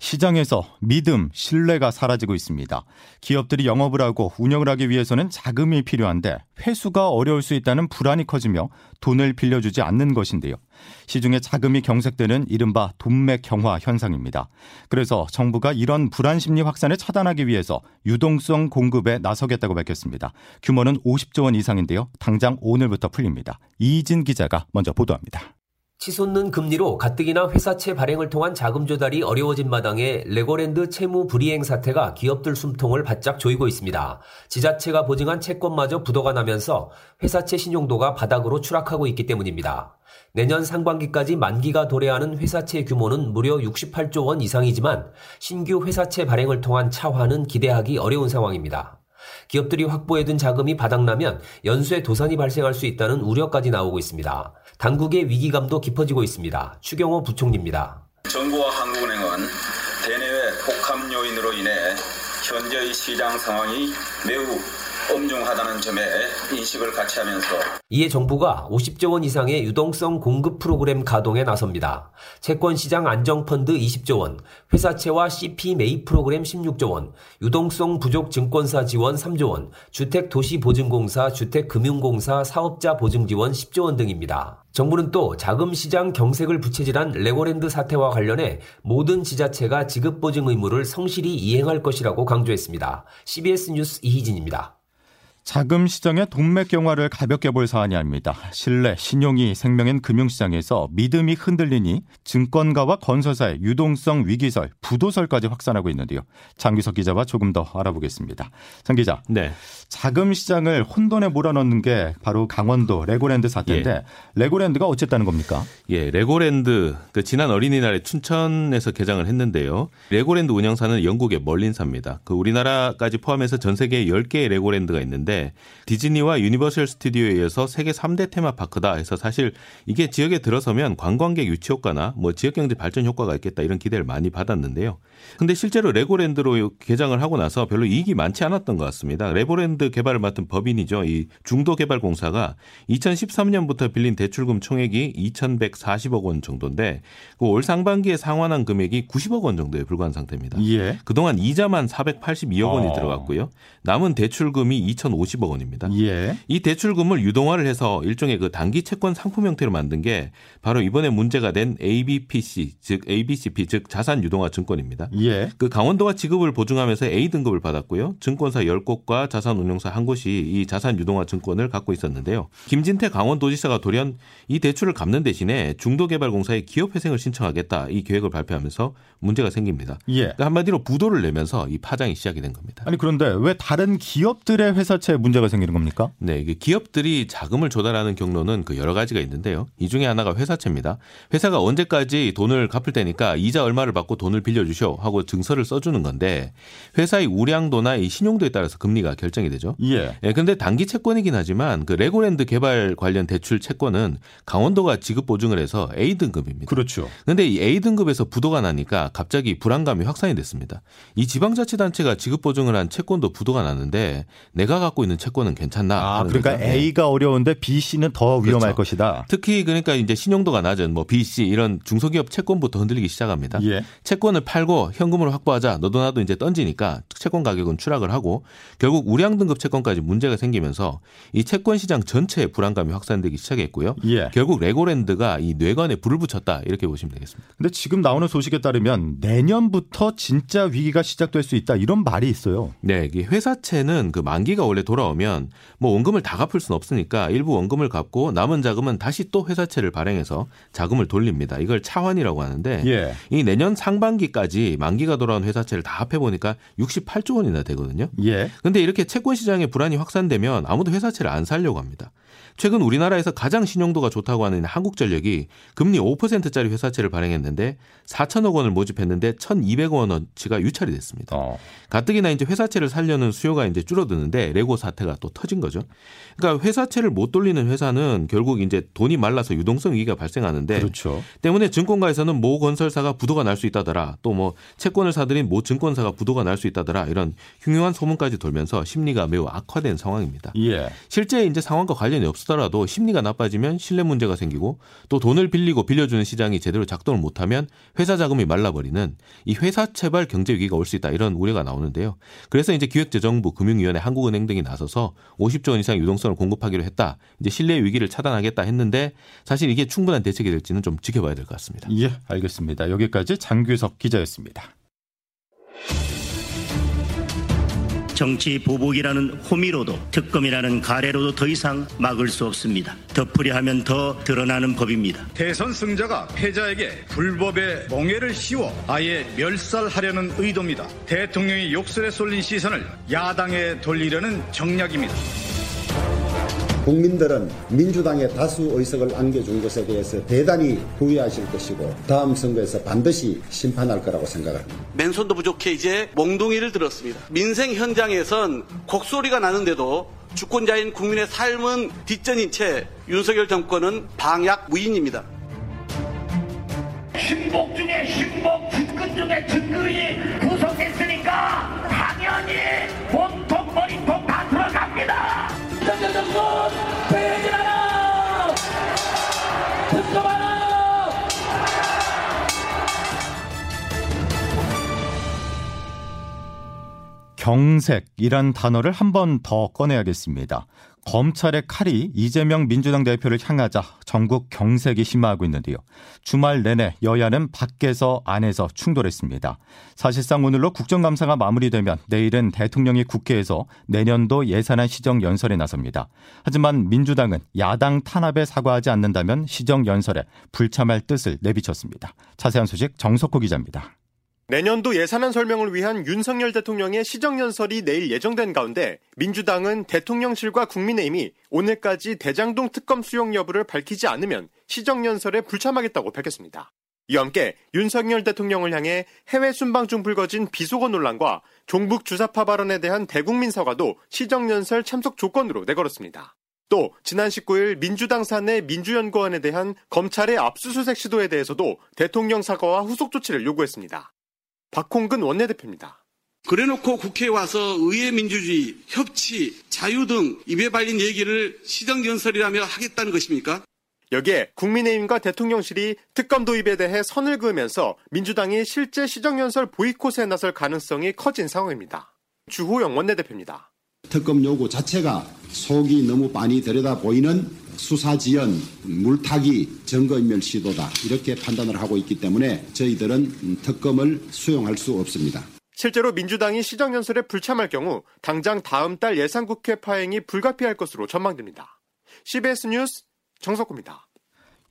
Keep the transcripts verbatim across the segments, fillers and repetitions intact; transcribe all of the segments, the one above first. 시장에서 믿음, 신뢰가 사라지고 있습니다. 기업들이 영업을 하고 운영을 하기 위해서는 자금이 필요한데 회수가 어려울 수 있다는 불안이 커지며 돈을 빌려주지 않는 것인데요. 시중에 자금이 경색되는 이른바 돈맥 경화 현상입니다. 그래서 정부가 이런 불안 심리 확산을 차단하기 위해서 유동성 공급에 나서겠다고 밝혔습니다. 규모는 오십조 원 이상인데요. 당장 오늘부터 풀립니다. 이진 기자가 먼저 보도합니다. 치솟는 금리로 가뜩이나 회사채 발행을 통한 자금 조달이 어려워진 마당에 레고랜드 채무 불이행 사태가 기업들 숨통을 바짝 조이고 있습니다. 지자체가 보증한 채권마저 부도가 나면서 회사채 신용도가 바닥으로 추락하고 있기 때문입니다. 내년 상반기까지 만기가 도래하는 회사채 규모는 무려 육십팔조 원 이상이지만 신규 회사채 발행을 통한 차환은 기대하기 어려운 상황입니다. 기업들이 확보해둔 자금이 바닥나면 연쇄 도산이 발생할 수 있다는 우려까지 나오고 있습니다. 당국의 위기감도 깊어지고 있습니다. 추경호 부총리입니다. 정부와 한국은행은 대내외 복합 요인으로 인해 현재의 시장 상황이 매우 엄중하다는 점에 인식을 같이 하면서 이에 정부가 오십조 원 이상의 유동성 공급 프로그램 가동에 나섭니다. 채권시장 안정펀드 이십조 원, 회사채와 씨피 매입 프로그램 십육조 원, 유동성 부족 증권사 지원 삼조 원, 주택도시보증공사, 주택금융공사, 사업자 보증지원 십조 원 등입니다. 정부는 또 자금시장 경색을 부채질한 레고랜드 사태와 관련해 모든 지자체가 지급보증 의무를 성실히 이행할 것이라고 강조했습니다. 씨비에스 뉴스 이희진입니다. 자금 시장의 돈맥 경화를 가볍게 볼 사안이 아닙니다. 신뢰, 신용이 생명인 금융시장에서 믿음이 흔들리니 증권가와 건설사의 유동성 위기설, 부도설까지 확산하고 있는데요. 장규석 기자와 조금 더 알아보겠습니다. 장 기자, 네. 자금 시장을 혼돈에 몰아넣는 게 바로 강원도 레고랜드 사태인데 예. 레고랜드가 어쨌다는 겁니까? 예, 레고랜드 그 지난 어린이날에 춘천에서 개장을 했는데요. 레고랜드 운영사는 영국의 멀린사입니다. 그 우리나라까지 포함해서 전 세계에 열 개의 레고랜드가 있는데 디즈니와 유니버설 스튜디오에 이어서 세계 삼 대 테마파크다 해서 사실 이게 지역에 들어서면 관광객 유치 효과나 뭐 지역경제 발전 효과가 있겠다 이런 기대를 많이 받았는데요. 근데 실제로 레고랜드로 개장을 하고 나서 별로 이익이 많지 않았던 것 같습니다. 레고랜드 개발을 맡은 법인이죠. 이 중도개발공사가 이천십삼년부터 빌린 대출금 총액이 이천백사십억 원 정도인데 그 올 상반기에 상환한 금액이 구십억 원 정도에 불과한 상태입니다. 예. 그동안 이자만 사백팔십이억 원이 어. 들어갔고요. 남은 대출금이 이천오십억 원입니다. 예. 이 대출금을 유동화를 해서 일종의 그 단기 채권 상품 형태로 만든 게 바로 이번에 문제가 된 에이비피씨 즉 에이비씨피 즉 자산 유동화 증권입니다. 예. 그 강원도가 지급을 보증하면서 A 등급을 받았고요. 증권사 열 곳과 자산 운용사 한 곳이 이 자산 유동화 증권을 갖고 있었는데요. 김진태 강원도지사가 돌연 이 대출을 갚는 대신에 중도개발공사에 기업 회생을 신청하겠다 이 계획을 발표하면서 문제가 생깁니다. 예. 그러니까 한마디로 부도를 내면서 이 파장이 시작이 된 겁니다. 아니 그런데 왜 다른 기업들의 회사 회사채 문제가 생기는 겁니까? 네, 이게 기업들이 자금을 조달하는 경로는 그 여러 가지가 있는데요. 이 중에 하나가 회사채입니다. 회사가 언제까지 돈을 갚을 테니까 이자 얼마를 받고 돈을 빌려주시오 하고 증서를 써주는 건데 회사의 우량도나 이 신용도에 따라서 금리가 결정이 되죠. 예. 네, 근데 단기 채권이긴 하지만 그 레고랜드 개발 관련 대출 채권은 강원도가 지급 보증을 해서 A 등급입니다. 그렇죠. 그런데 이 A 등급에서 부도가 나니까 갑자기 불안감이 확산이 됐습니다. 이 지방자치단체가 지급 보증을 한 채권도 부도가 나는데 내가 갖고 있는 채권은 괜찮나? 아, 그러니까 거죠? A가 어려운데 B, C는 더 그렇죠. 위험할 것이다. 특히 그러니까 이제 신용도가 낮은 뭐 B, C 이런 중소기업 채권부터 흔들리기 시작합니다. 예. 채권을 팔고 현금으로 확보하자 너도 나도 이제 던지니까 채권 가격은 추락을 하고 결국 우량 등급 채권까지 문제가 생기면서 이 채권 시장 전체에 불안감이 확산되기 시작했고요. 예. 결국 레고랜드가 이 뇌관에 불을 붙였다 이렇게 보시면 되겠습니다. 근데 지금 나오는 소식에 따르면 내년부터 진짜 위기가 시작될 수 있다 이런 말이 있어요. 네, 회사채는 그 만기가 원래 돌아오면 뭐 원금을 다 갚을 수는 없으니까 일부 원금을 갚고 남은 자금은 다시 또 회사채를 발행해서 자금을 돌립니다. 이걸 차환이라고 하는데 예. 이 내년 상반기까지 만기가 돌아온 회사채를 다 합해보니까 육십팔조 원이나 되거든요. 그런데 예. 이렇게 채권 시장에 불안이 확산되면 아무도 회사채를 안 살려고 합니다. 최근 우리나라에서 가장 신용도가 좋다고 하는 한국전력이 금리 오 퍼센트짜리 회사채를 발행했는데 사천억 원을 모집했는데 천이백억 원어치가 유찰이 됐습니다. 어. 가뜩이나 이제 회사채를 살려는 수요가 이제 줄어드는데 레고 사태가 또 터진 거죠. 그러니까 회사채를 못 돌리는 회사는 결국 이제 돈이 말라서 유동성 위기가 발생하는데 그렇죠. 때문에 증권가에서는 모 건설사가 부도가 날 수 있다더라. 또 뭐 채권을 사들인 모 증권사가 부도가 날 수 있다더라. 이런 흉흉한 소문까지 돌면서 심리가 매우 악화된 상황입니다. 예. 실제 이제 상황과 관련이 없어 더라도 심리가 나빠지면 신뢰 문제가 생기고 또 돈을 빌리고 빌려주는 시장이 제대로 작동을 못하면 회사 자금이 말라버리는 이 회사 채발 경제 위기가 올 수 있다 이런 우려가 나오는데요. 그래서 이제 기획재정부, 금융위원회, 한국은행 등이 나서서 오십조 원 이상 유동성을 공급하기로 했다. 이제 신뢰 위기를 차단하겠다 했는데 사실 이게 충분한 대책이 될지는 좀 지켜봐야 될 것 같습니다. 예, 알겠습니다. 여기까지 장규석 기자였습니다. 정치 보복이라는 호미로도 특검이라는 가래로도 더 이상 막을 수 없습니다. 덮으려 하면 더 드러나는 법입니다. 대선 승자가 패자에게 불법의 멍해를 씌워 아예 멸살하려는 의도입니다. 대통령의 욕설에 쏠린 시선을 야당에 돌리려는 정략입니다. 국민들은 민주당의 다수 의석을 안겨준 것에 대해서 대단히 후회하실 것이고 다음 선거에서 반드시 심판할 거라고 생각합니다. 맨손도 부족해 이제 몽둥이를 들었습니다. 민생 현장에선 곡소리가 나는데도 주권자인 국민의 삶은 뒷전인 채 윤석열 정권은 방약 무인입니다. 신복 중에 신복, 측근 중에 측근이 구속했으니까 당연히 몸통, 머리통 다 들어갑니다. 경색이란 단어를 한 번 더 꺼내야겠습니다. 검찰의 칼이 이재명 민주당 대표를 향하자 전국 경색이 심화하고 있는데요. 주말 내내 여야는 밖에서 안에서 충돌했습니다. 사실상 오늘로 국정감사가 마무리되면 내일은 대통령이 국회에서 내년도 예산안 시정 연설에 나섭니다. 하지만 민주당은 야당 탄압에 사과하지 않는다면 시정 연설에 불참할 뜻을 내비쳤습니다. 자세한 소식 정석호 기자입니다. 내년도 예산안 설명을 위한 윤석열 대통령의 시정연설이 내일 예정된 가운데 민주당은 대통령실과 국민의힘이 오늘까지 대장동 특검 수용 여부를 밝히지 않으면 시정연설에 불참하겠다고 밝혔습니다. 이와 함께 윤석열 대통령을 향해 해외 순방 중 불거진 비속어 논란과 종북 주사파 발언에 대한 대국민 사과도 시정연설 참석 조건으로 내걸었습니다. 또 지난 십구일 민주당 산내 민주연구원에 대한 검찰의 압수수색 시도에 대해서도 대통령 사과와 후속 조치를 요구했습니다. 박홍근 원내대표입니다. 그래놓고 국회에 와서 의회 민주주의, 협치, 자유 등 입에 발린 얘기를 시정연설이라며 하겠다는 것입니까? 여기에 국민의힘과 대통령실이 특검 도입에 대해 선을 그으면서 민주당이 실제 시정연설 보이콧에 나설 가능성이 커진 상황입니다. 주호영 원내대표입니다. 특검 요구 자체가 속이 너무 많이 들여다보이는 수사지연, 물타기, 증거인멸 시도다 이렇게 판단을 하고 있기 때문에 저희들은 특검을 수용할 수 없습니다. 실제로 민주당이 시정연설에 불참할 경우 당장 다음 달 예산국회 파행이 불가피할 것으로 전망됩니다. 씨비에스 뉴스 정석호입니다.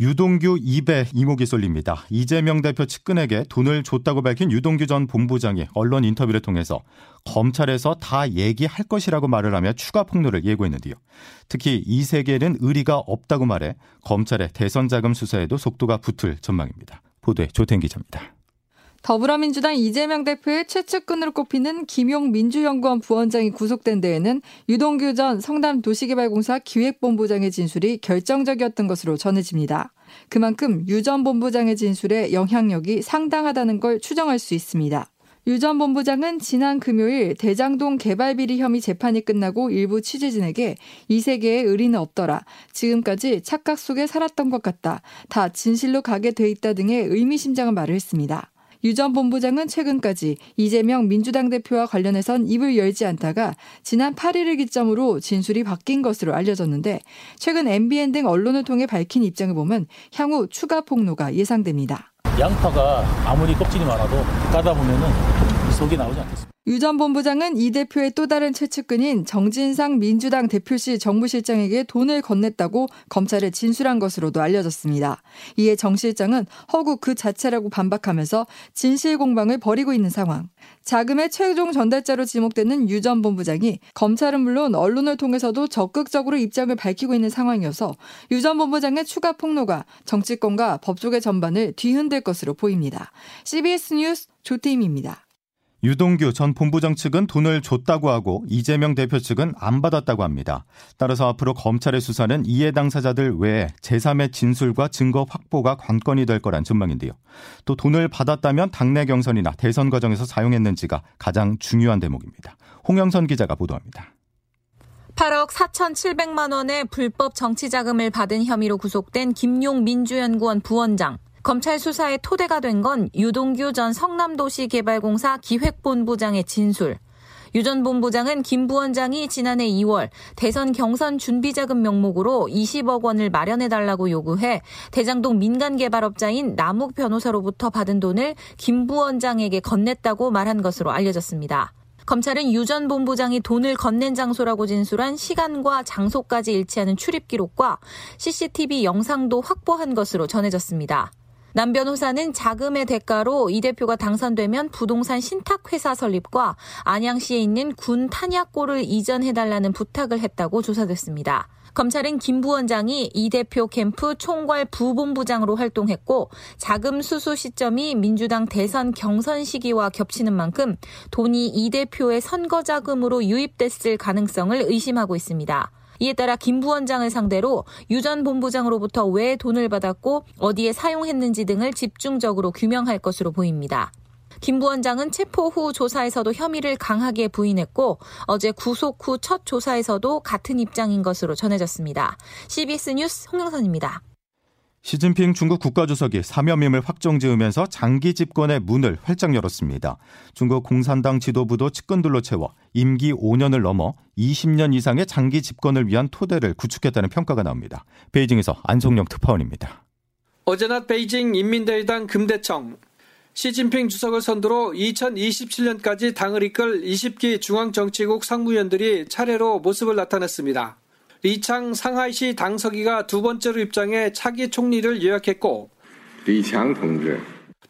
유동규 입에 이목이 쏠립니다. 이재명 대표 측근에게 돈을 줬다고 밝힌 유동규 전 본부장이 언론 인터뷰를 통해서 검찰에서 다 얘기할 것이라고 말을 하며 추가 폭로를 예고했는데요. 특히 이 세계에는 의리가 없다고 말해 검찰의 대선 자금 수사에도 속도가 붙을 전망입니다. 보도에 조태인 기자입니다. 더불어민주당 이재명 대표의 최측근으로 꼽히는 김용 민주연구원 부원장이 구속된 데에는 유동규 전 성남도시개발공사 기획본부장의 진술이 결정적이었던 것으로 전해집니다. 그만큼 유 전 본부장의 진술의 영향력이 상당하다는 걸 추정할 수 있습니다. 유 전 본부장은 지난 금요일 대장동 개발비리 혐의 재판이 끝나고 일부 취재진에게 이 세계에 의리는 없더라, 지금까지 착각 속에 살았던 것 같다, 다 진실로 가게 돼 있다 등의 의미심장한 말을 했습니다. 유 전 본부장은 최근까지 이재명 민주당 대표와 관련해선 입을 열지 않다가 지난 팔일을 기점으로 진술이 바뀐 것으로 알려졌는데 최근 엠비엔 등 언론을 통해 밝힌 입장을 보면 향후 추가 폭로가 예상됩니다. 양파가 아무리 껍질이 많아도 까다 보면은 지속이 나오지 않겠습니다. 유 전 본부장은 이 대표의 또 다른 최측근인 정진상 민주당 대표실 정무실장에게 돈을 건넸다고 검찰에 진술한 것으로도 알려졌습니다. 이에 정 실장은 허구 그 자체라고 반박하면서 진실 공방을 벌이고 있는 상황. 자금의 최종 전달자로 지목되는 유 전 본부장이 검찰은 물론 언론을 통해서도 적극적으로 입장을 밝히고 있는 상황이어서 유 전 본부장의 추가 폭로가 정치권과 법조계 전반을 뒤흔들 것으로 보입니다. 씨비에스 뉴스 조태임입니다. 유동규 전 본부장 측은 돈을 줬다고 하고 이재명 대표 측은 안 받았다고 합니다. 따라서 앞으로 검찰의 수사는 이해 당사자들 외에 제삼의 진술과 증거 확보가 관건이 될 거란 전망인데요. 또 돈을 받았다면 당내 경선이나 대선 과정에서 사용했는지가 가장 중요한 대목입니다. 홍영선 기자가 보도합니다. 팔억 사천칠백만 원의 불법 정치자금을 받은 혐의로 구속된 김용 민주연구원 부원장. 검찰 수사의 토대가 된 건 유동규 전 성남도시개발공사 기획본부장의 진술. 유 전 본부장은 김 부원장이 지난해 이월 대선 경선 준비자금 명목으로 이십억 원을 마련해달라고 요구해 대장동 민간개발업자인 남욱 변호사로부터 받은 돈을 김 부원장에게 건넸다고 말한 것으로 알려졌습니다. 검찰은 유 전 본부장이 돈을 건넨 장소라고 진술한 시간과 장소까지 일치하는 출입 기록과 씨씨티비 영상도 확보한 것으로 전해졌습니다. 남 변호사는 자금의 대가로 이 대표가 당선되면 부동산 신탁회사 설립과 안양시에 있는 군 탄약고를 이전해달라는 부탁을 했다고 조사됐습니다. 검찰은 김 부원장이 이 대표 캠프 총괄 부본부장으로 활동했고 자금 수수 시점이 민주당 대선 경선 시기와 겹치는 만큼 돈이 이 대표의 선거 자금으로 유입됐을 가능성을 의심하고 있습니다. 이에 따라 김 부원장을 상대로 유 전 본부장으로부터 왜 돈을 받았고 어디에 사용했는지 등을 집중적으로 규명할 것으로 보입니다. 김 부원장은 체포 후 조사에서도 혐의를 강하게 부인했고 어제 구속 후 첫 조사에서도 같은 입장인 것으로 전해졌습니다. 씨비에스 뉴스 홍영선입니다. 시진핑 중국 국가주석이 사면임을 확정지으면서 장기 집권의 문을 활짝 열었습니다. 중국 공산당 지도부도 측근들로 채워 임기 오 년을 넘어 이십 년 이상의 장기 집권을 위한 토대를 구축했다는 평가가 나옵니다. 베이징에서 안성영 특파원입니다. 어제 낮 베이징 인민대의당 금대청. 시진핑 주석을 선두로 이천이십칠 년까지 당을 이끌 이십 기 중앙정치국 상무위원들이 차례로 모습을 나타냈습니다. 리창 상하이시 당서기가 두 번째로 입장해 차기 총리를 예약했고 리창 동지.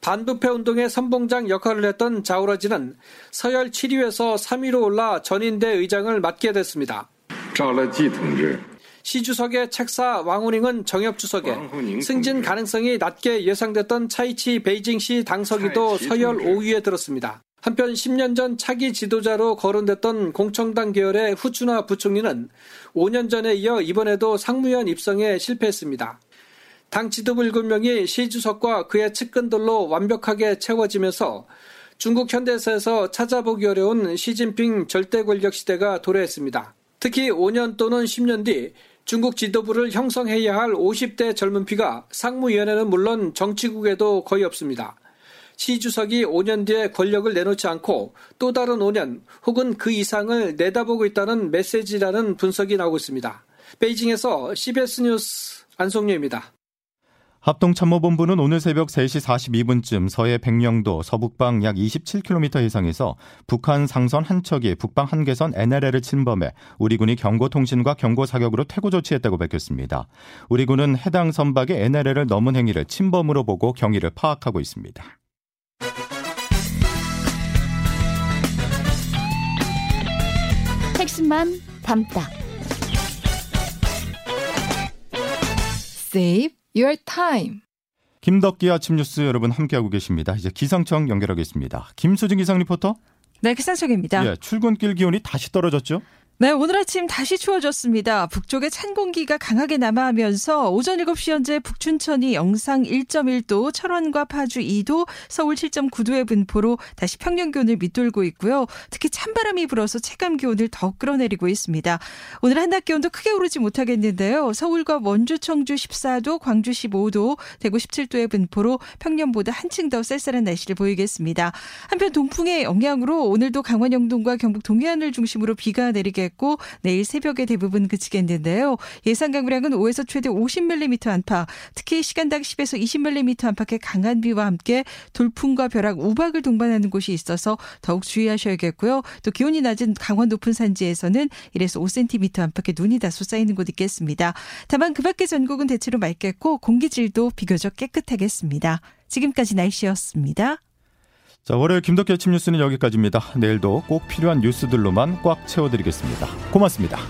반부패 운동의 선봉장 역할을 했던 자오라지는 서열 칠 위에서 삼 위로 올라 전인대 의장을 맡게 됐습니다. 자오라지 동지. 시 주석의 책사 왕훈잉은 정협 주석에 승진 가능성이 낮게 예상됐던 차이치 베이징시 당서기도 서열 오 위에 들었습니다. 한편 십 년 전 차기 지도자로 거론됐던 공청당 계열의 후춘화 부총리는 오 년 전에 이어 이번에도 상무위원 입성에 실패했습니다. 당 지도부 일곱 명이 시 주석과 그의 측근들로 완벽하게 채워지면서 중국 현대사에서 찾아보기 어려운 시진핑 절대 권력 시대가 도래했습니다. 특히 오 년 또는 십 년 뒤 중국 지도부를 형성해야 할 오십 대 젊은 피가 상무위원회는 물론 정치국에도 거의 없습니다. 시 주석이 오 년 뒤에 권력을 내놓지 않고 또 다른 오 년 혹은 그 이상을 내다보고 있다는 메시지라는 분석이 나오고 있습니다. 베이징에서 씨비에스 뉴스 안성료입니다. 합동참모본부는 오늘 새벽 세 시 사십이 분쯤 서해 백령도 서북방 약 이십칠 킬로미터 해상에서 북한 상선 한 척이 북방 한계선 엔엘엘을 침범해 우리 군이 경고통신과 경고사격으로 퇴고 조치했다고 밝혔습니다. 우리 군은 해당 선박의 엔엘엘을 넘은 행위를 침범으로 보고 경위를 파악하고 있습니다. 택시만 담다. Save your time. 김덕기 아침 뉴스 여러분 함께하고 계십니다. 이제 기상청 연결하겠습니다. 김수진 기상 리포터. 네, 기상청입니다. 예, 출근길 기온이 다시 떨어졌죠? 네, 오늘 아침 다시 추워졌습니다. 북쪽에 찬 공기가 강하게 남하하면서 오전 일곱 시 현재 북춘천이 영상 일 점 일 도, 철원과 파주 이 도, 서울 칠 점 구 도의 분포로 다시 평년 기온을 밑돌고 있고요. 특히 찬바람이 불어서 체감 기온을 더 끌어내리고 있습니다. 오늘 한낮 기온도 크게 오르지 못하겠는데요. 서울과 원주, 청주 십사 도, 광주 십오 도, 대구 십칠 도의 분포로 평년보다 한층 더 쌀쌀한 날씨를 보이겠습니다. 한편 동풍의 영향으로 오늘도 강원 영동과 경북 동해안을 중심으로 비가 내리게 그치겠고 내일 새벽에 대부분 그치겠는데요. 예상 강우량은 오에서 최대 오십 밀리미터 안팎, 특히 시간당 십에서 이십 밀리미터 안팎의 강한 비와 함께 돌풍과 벼락, 우박을 동반하는 곳이 있어서 더욱 주의하셔야겠고요. 또 기온이 낮은 강원 높은 산지에서는 일에서 오 센티미터 안팎의 눈이 다소 쌓이는 곳이 있겠습니다. 다만 그 밖의 전국은 대체로 맑겠고 공기질도 비교적 깨끗하겠습니다. 지금까지 날씨였습니다. 자, 월요일 김덕기 아침 뉴스는 여기까지입니다. 내일도 꼭 필요한 뉴스들로만 꽉 채워드리겠습니다. 고맙습니다.